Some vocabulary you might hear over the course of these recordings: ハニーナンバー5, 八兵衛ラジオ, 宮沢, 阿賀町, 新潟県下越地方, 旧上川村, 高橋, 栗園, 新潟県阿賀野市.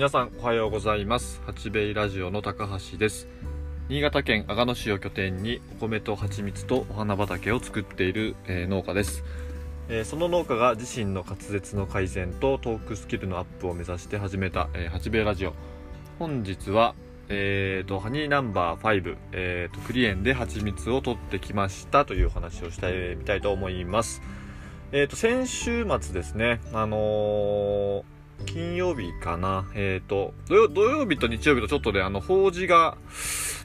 皆さんおはようございます。八兵衛ラジオの高橋です。新潟県阿賀野市を拠点にお米と蜂蜜とお花畑を作っている農家です。その農家が自身の滑舌の改善とトークスキルのアップを目指して始めた八兵衛ラジオ。本日はハニーナンバー5、栗園で蜂蜜を取ってきましたというお話をしてみたいと思います。先週末ですね、金曜日かな、土曜日と日曜日とちょっとで、法事が、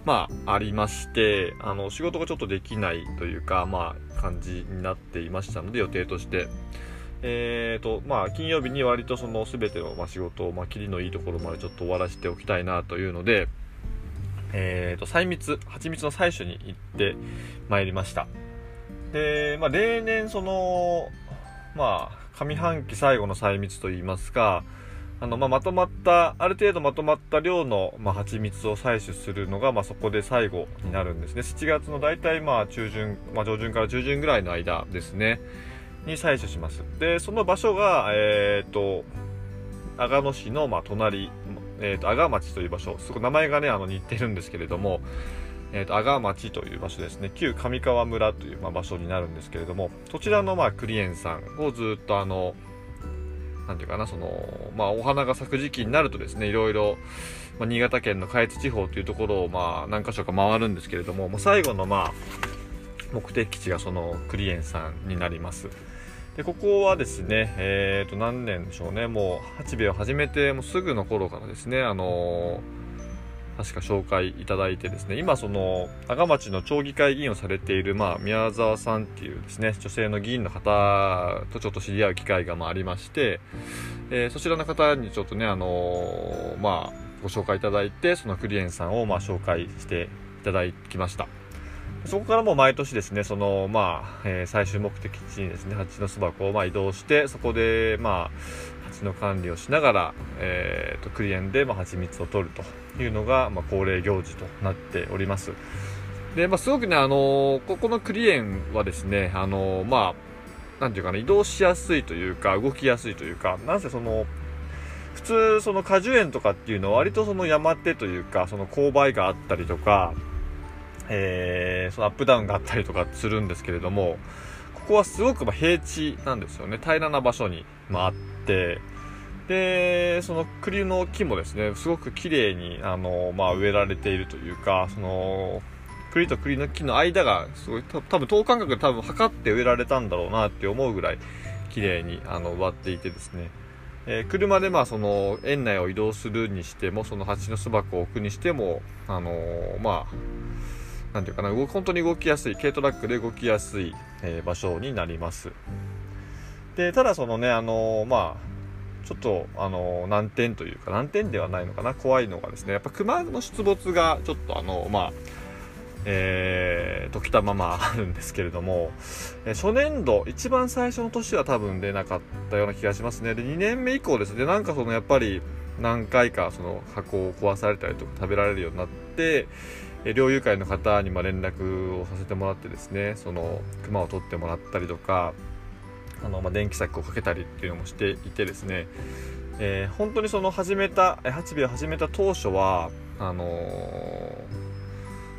ありまして、仕事がちょっとできないというか、感じになっていましたので、予定として。金曜日に割とその全ての仕事を、切りのいいところまでちょっと終わらせておきたいなというので、蜂蜜の採取に行ってまいりました。で、例年その、上半期最後の採蜜といいますか、ある程度まとまった量の、蜂蜜を採取するのが、そこで最後になるんですね。7月のだいたい上旬から中旬ぐらいの間ですねに採取します。で、その場所が阿賀野市の隣、阿賀町という場所、そこ名前がね似てるんですけれども、阿賀町という場所ですね、旧上川村という、場所になるんですけれども、そちらの栗園さんをずっとお花が咲く時期になるとですね、いろいろ、新潟県の下越地方というところを、何か所か回るんですけれども、最後の、目的地がその栗園さんになります。で、ここはですね、何年でしょうね、もう八兵衛を始めてもうすぐの頃からですね、確か紹介いただいてですね、今その阿賀町の町議会議員をされている、宮沢さんっていうですね、女性の議員の方とちょっと知り合う機会が、ありまして、そちらの方にちょっとね、ご紹介いただいて、その栗園さんを、紹介していただきました。そこからもう毎年ですね、その、最終目的地にですね、蜂の巣箱を、移動して、そこで、蜂の管理をしながら、栗園で、蜂蜜を取るというのが、恒例行事となっております。で、すごくね、ここの栗園はですね、移動しやすいというか、動きやすいというか、なんせその、普通、その果樹園とかっていうのは、割とその山手というか、その勾配があったりとか、そのアップダウンがあったりとかするんですけれども、ここはすごく平地なんですよね。平らな場所に、あって、でその栗の木もですね、すごく綺麗に植えられているというか、その栗と栗の木の間がすごい等間隔で測って植えられたんだろうなって思うぐらい綺麗に植わっていてですね、車でその園内を移動するにしても、その蜂の巣箱を置くにしても、本当に動きやすい、軽トラックで動きやすい、場所になります。で、ただそのね、ちょっと、難点ではないのかな、怖いのがですね、やっぱ熊の出没がちょっと時たまあるんですけれども、初年度一番最初の年は多分出なかったような気がしますね。で、2年目以降ですね、そのやっぱり何回かその箱を壊されたりとか食べられるようになって、猟友会の方に連絡をさせてもらってですね、その熊を取ってもらったりとか、電気柵をかけたりっていうのもしていてですね、本当にその八兵衛を始めた当初は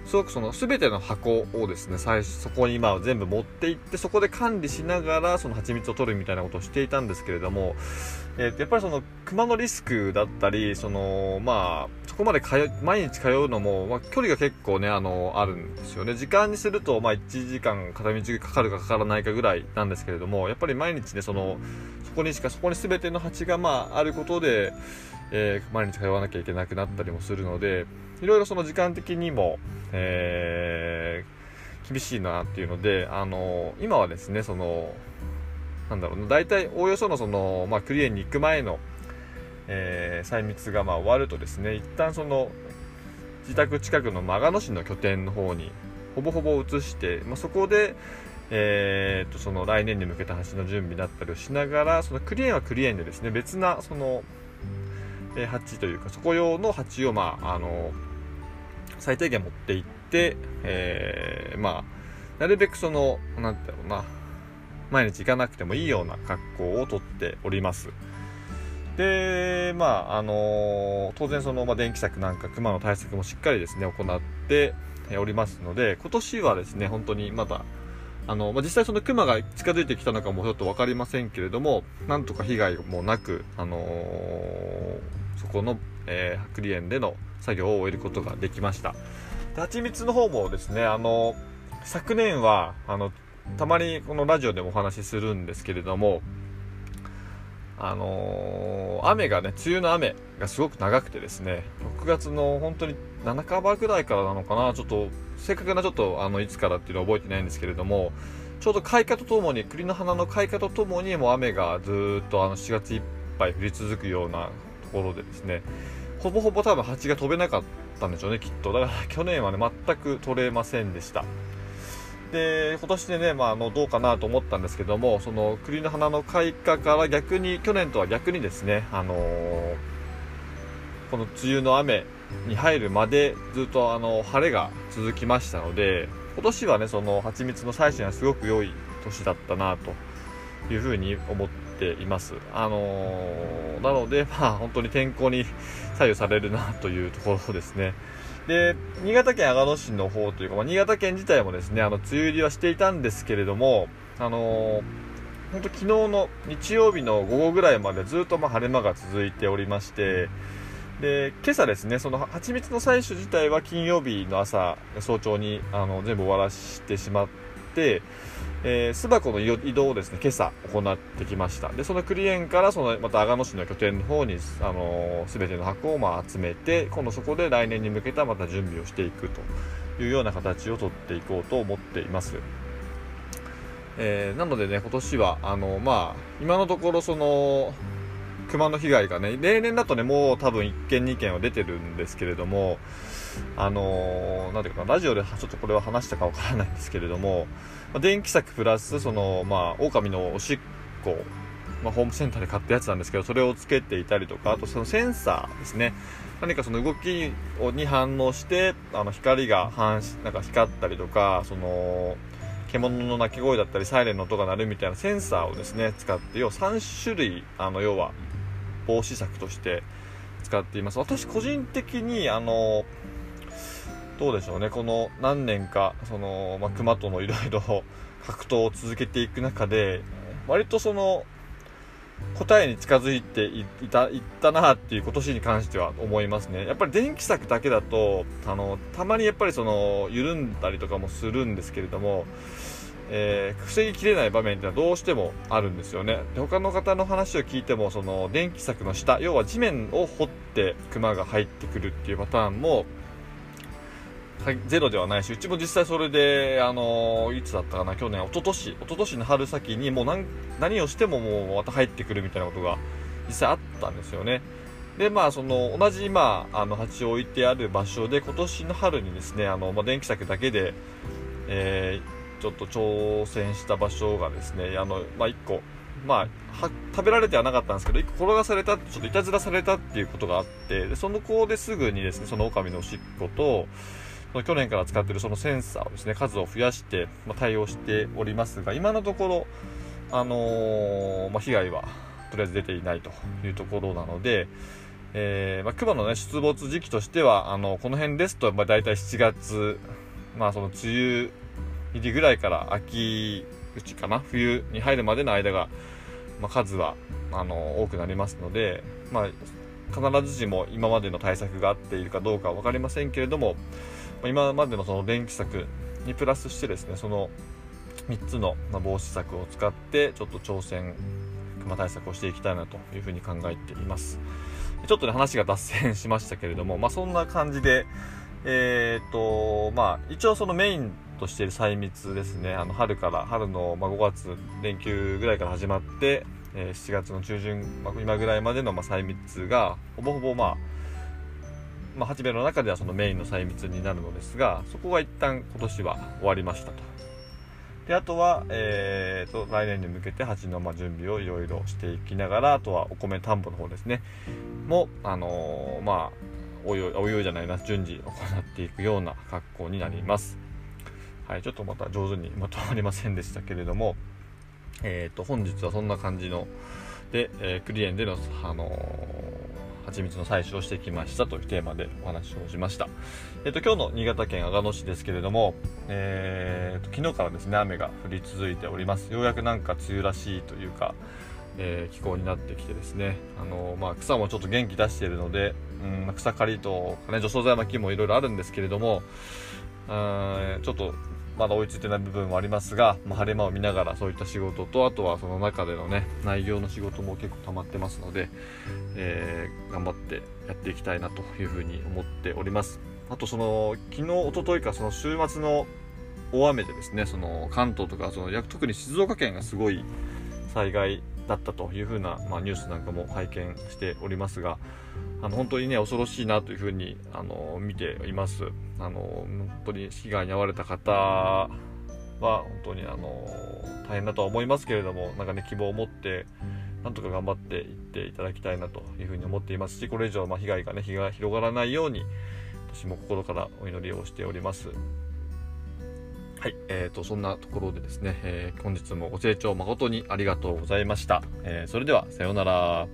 すごくその全ての箱をですね、そこに全部持って行って、そこで管理しながらその蜂蜜を取るみたいなことをしていたんですけれども、やっぱりその熊のリスクだったり、そのそこまで毎日通うのも、距離が結構ねあるんですよね。時間にすると1時間片道かかるかかからないかぐらいなんですけれども、やっぱり毎日ね、そこに全ての蜂があることで、毎日通わなきゃいけなくなったりもするので、いろいろその時間的にも、厳しいなっていうので、今はですね、大体おおよその栗園に行く前の、採蜜が終わるとですね、一旦その自宅近くの阿賀野市の拠点の方にほぼほぼ移して、そこで、その来年に向けた蜂の準備だったりをしながら、その栗園は栗園でですね、別なその蜂というか、そこ用の蜂を、最低限持っていって、なるべくその毎日行かなくてもいいような格好をとっております。でまあ当然その、電気柵なんかクマの対策もしっかりですね行っておりますので、今年はですね本当にまた実際そのクマが近づいてきたのかもちょっと分かりませんけれども、なんとか被害もなくそこの、剥離園での作業を終えることができました。で、蜂蜜の方もですね昨年はたまにこのラジオでもお話しするんですけれども、雨がね、梅雨の雨がすごく長くてですね、6月の本当に7日場くらいからなのかな、ちょっと正確ないつからっていうのは覚えてないんですけれども、ちょうど開花とともに、栗の花の開花とともにもう雨がずっと7月いっぱい降り続くようなところでですね、ほぼほぼ多分蜂が飛べなかったんでしょうね、きっと。だから去年はね全く取れませんでした。で、今年でね、どうかなと思ったんですけども、その栗の花の開花から逆に、去年とは逆にですね、この梅雨の雨に入るまでずっと晴れが続きましたので、今年はねその蜂蜜の採取がすごく良い年だったなというふうに思っています。なので本当に天候に左右されるなというところですね。で、新潟県阿賀野市の方というか、新潟県自体もですね梅雨入りはしていたんですけれども、本当昨日の日曜日の午後ぐらいまでずっと晴れ間が続いておりまして、で今朝ですねその蜂蜜の採取自体は金曜日の朝早朝に全部終わらしてしまって、巣箱の移動をですね今朝行ってきました。でその栗園からそのまた阿賀野市の拠点の方に全ての箱を集めて、今度そこで来年に向けたまた準備をしていくというような形を取っていこうと思っています。なのでね、今年は今のところその熊の被害がね、例年だとねもう多分1件2件は出てるんですけれども、なんていうかな、ラジオでちょっとこれは話したかわからないんですけれども、電気柵プラスその狼のおしっこ、ホームセンターで買ったやつなんですけど、それをつけていたりとか、あとそのセンサーですね、何かその動きに反応して光がなんか光ったりとか、その獣の鳴き声だったりサイレンの音が鳴るみたいなセンサーをですね使って、要は3種類要は防止策として使っています。私個人的にどうでしょうね、この何年かその、熊とのいろいろ格闘を続けていく中で、割とその答えに近づいていったなっていう今年に関しては思いますね。やっぱり電気柵だけだとたまにやっぱりその緩んだりとかもするんですけれども、防ぎきれない場面ってのはどうしてもあるんですよね。で、他の方の話を聞いても、その電気柵の下、要は地面を掘ってクマが入ってくるっていうパターンもゼロではないし、うちも実際それでいつだったかな、去年一昨年の春先にもう何をしてももうまた入ってくるみたいなことが実際あったんですよね。でその同じ蜂を置いてある場所で今年の春にですね電気柵だけで、ちょっと挑戦した場所がですね1個食べられてはなかったんですけど、1個転がされた、ちょっといたずらされたっていうことがあって、でその子ですぐにですねその狼のおしっこと去年から使っているそのセンサーをですね数を増やして対応しておりますが、今のところ被害はとりあえず出ていないというところなので、熊のね出没時期としてはこの辺ですとだいたい7月、その梅雨入りぐらいから秋口かな、冬に入るまでの間が、数は多くなりますので、必ずしも今までの対策が合っているかどうかは分かりませんけれども、今までのその電気柵にプラスしてですねその3つの防止策を使ってちょっと挑戦熊対策をしていきたいなというふうに考えています。ちょっとね話が脱線しましたけれども、そんな感じで一応そのメインとしている細密ですね、春の5月連休ぐらいから始まって7月の中旬、今ぐらいまでの細密がほぼほぼ8名の中ではそのメインの細密になるのですが、そこが一旦今年は終わりましたと。であとは、来年に向けて蜂の準備をいろいろしていきながら、あとはお米田んぼの方ですねも順次行っていくような格好になります。はい、ちょっとまた上手にまとまりませんでしたけれども、本日はそんな感じので、栗園での、蜂蜜の採取をしてきましたというテーマでお話をしました。今日の新潟県阿賀野市ですけれども、昨日からですね、雨が降り続いております。ようやくなんか梅雨らしいというか、気候になってきてですね、草もちょっと元気出しているので、草刈りとかね、除草剤巻きもいろいろあるんですけれども、ちょっとまだ追いついてない部分もありますが、晴れ間を見ながらそういった仕事と、あとはその中でのね、内業の仕事も結構溜まってますので、頑張ってやっていきたいなというふうに思っております。あとその昨日一昨日か、その週末の大雨でですね、その関東とかその特に静岡県がすごい災害だったというふうな、ニュースなんかも拝見しておりますが、本当にね、恐ろしいなというふうに見ています。本当に被害に遭われた方は本当に大変だとは思いますけれども、なんかね、希望を持ってなんとか頑張っていっていただきたいなというふうに思っていますし、これ以上被害がね、広がらないように私も心からお祈りをしております。はい、そんなところでですね、本日もご清聴誠にありがとうございました。それではさようなら。